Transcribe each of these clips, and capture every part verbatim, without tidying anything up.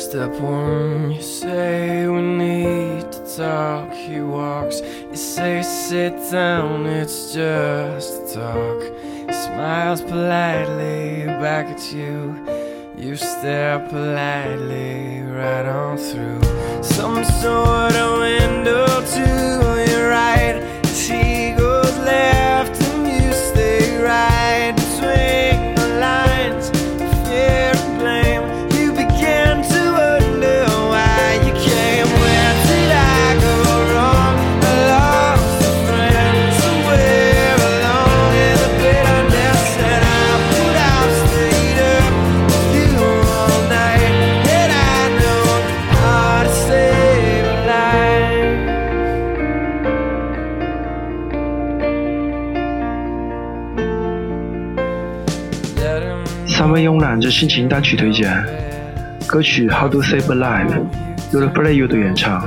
Step one, you say we need to talk. He walks, you say sit down, it's just talk. He smiles politely back at you. You stare politely right on through some sort of window to your right. As he goes left and you stay right. Between the lines, fear and blame.三位慵懒着心情单曲推荐歌曲 How to Save a Life 由了 Freddie you 的演唱。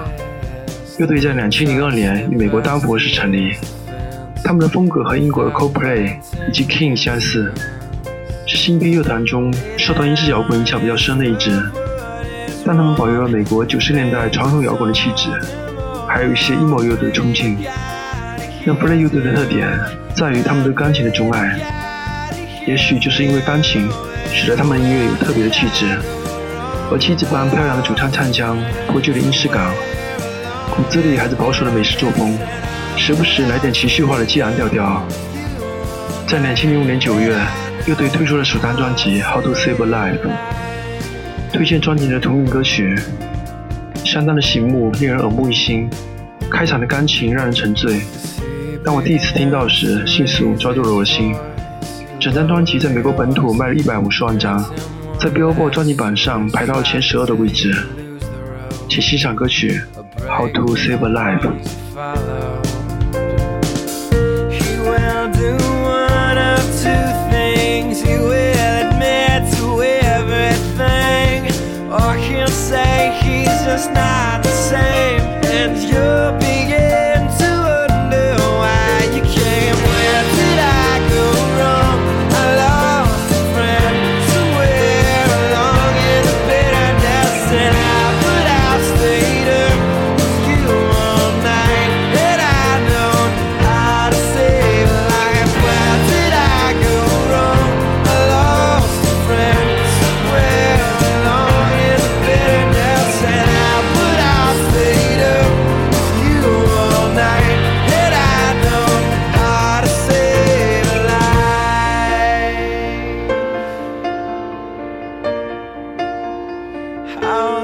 乐队在二零零二年与美国丹佛市成立，他们的风格和英国的 CoPlay 以及 King 相似，是新锐乐团中受到英式摇滚影响比较深的一支，但他们保留了美国九十年代传统摇滚的气质，还有一些阴谋乐队的冲劲。那 Freddie you 的特点在于他们对钢琴的钟爱，也许就是因为钢琴使得他们的音乐有特别的气质，而气质般飘扬的主唱唱腔颇具了英式感，骨子里还是保守的美式作风，时不时来点情绪化的激昂调调。在二零零五年九月，乐队推出了首张专辑 How to Save a Life， 推荐专辑的同名歌曲相当的醒目，令人耳目一新。开场的钢琴让人沉醉，当我第一次听到时迅速抓住了我的心。整张专辑在美国本土卖了一百五十万张，在 Billboard 专辑榜上排到了前十二的位置。请欣赏歌曲 How to Save a Life。How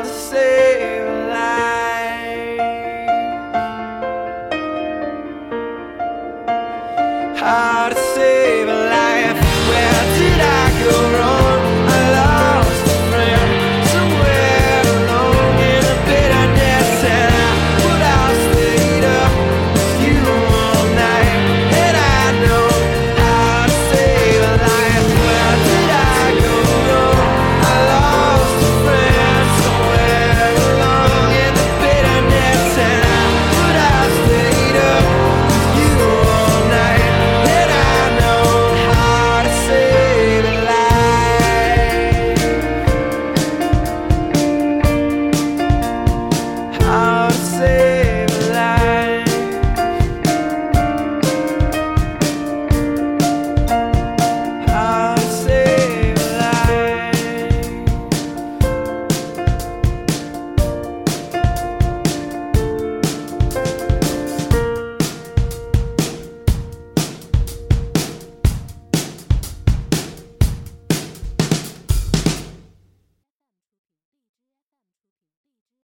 to save a life. How to save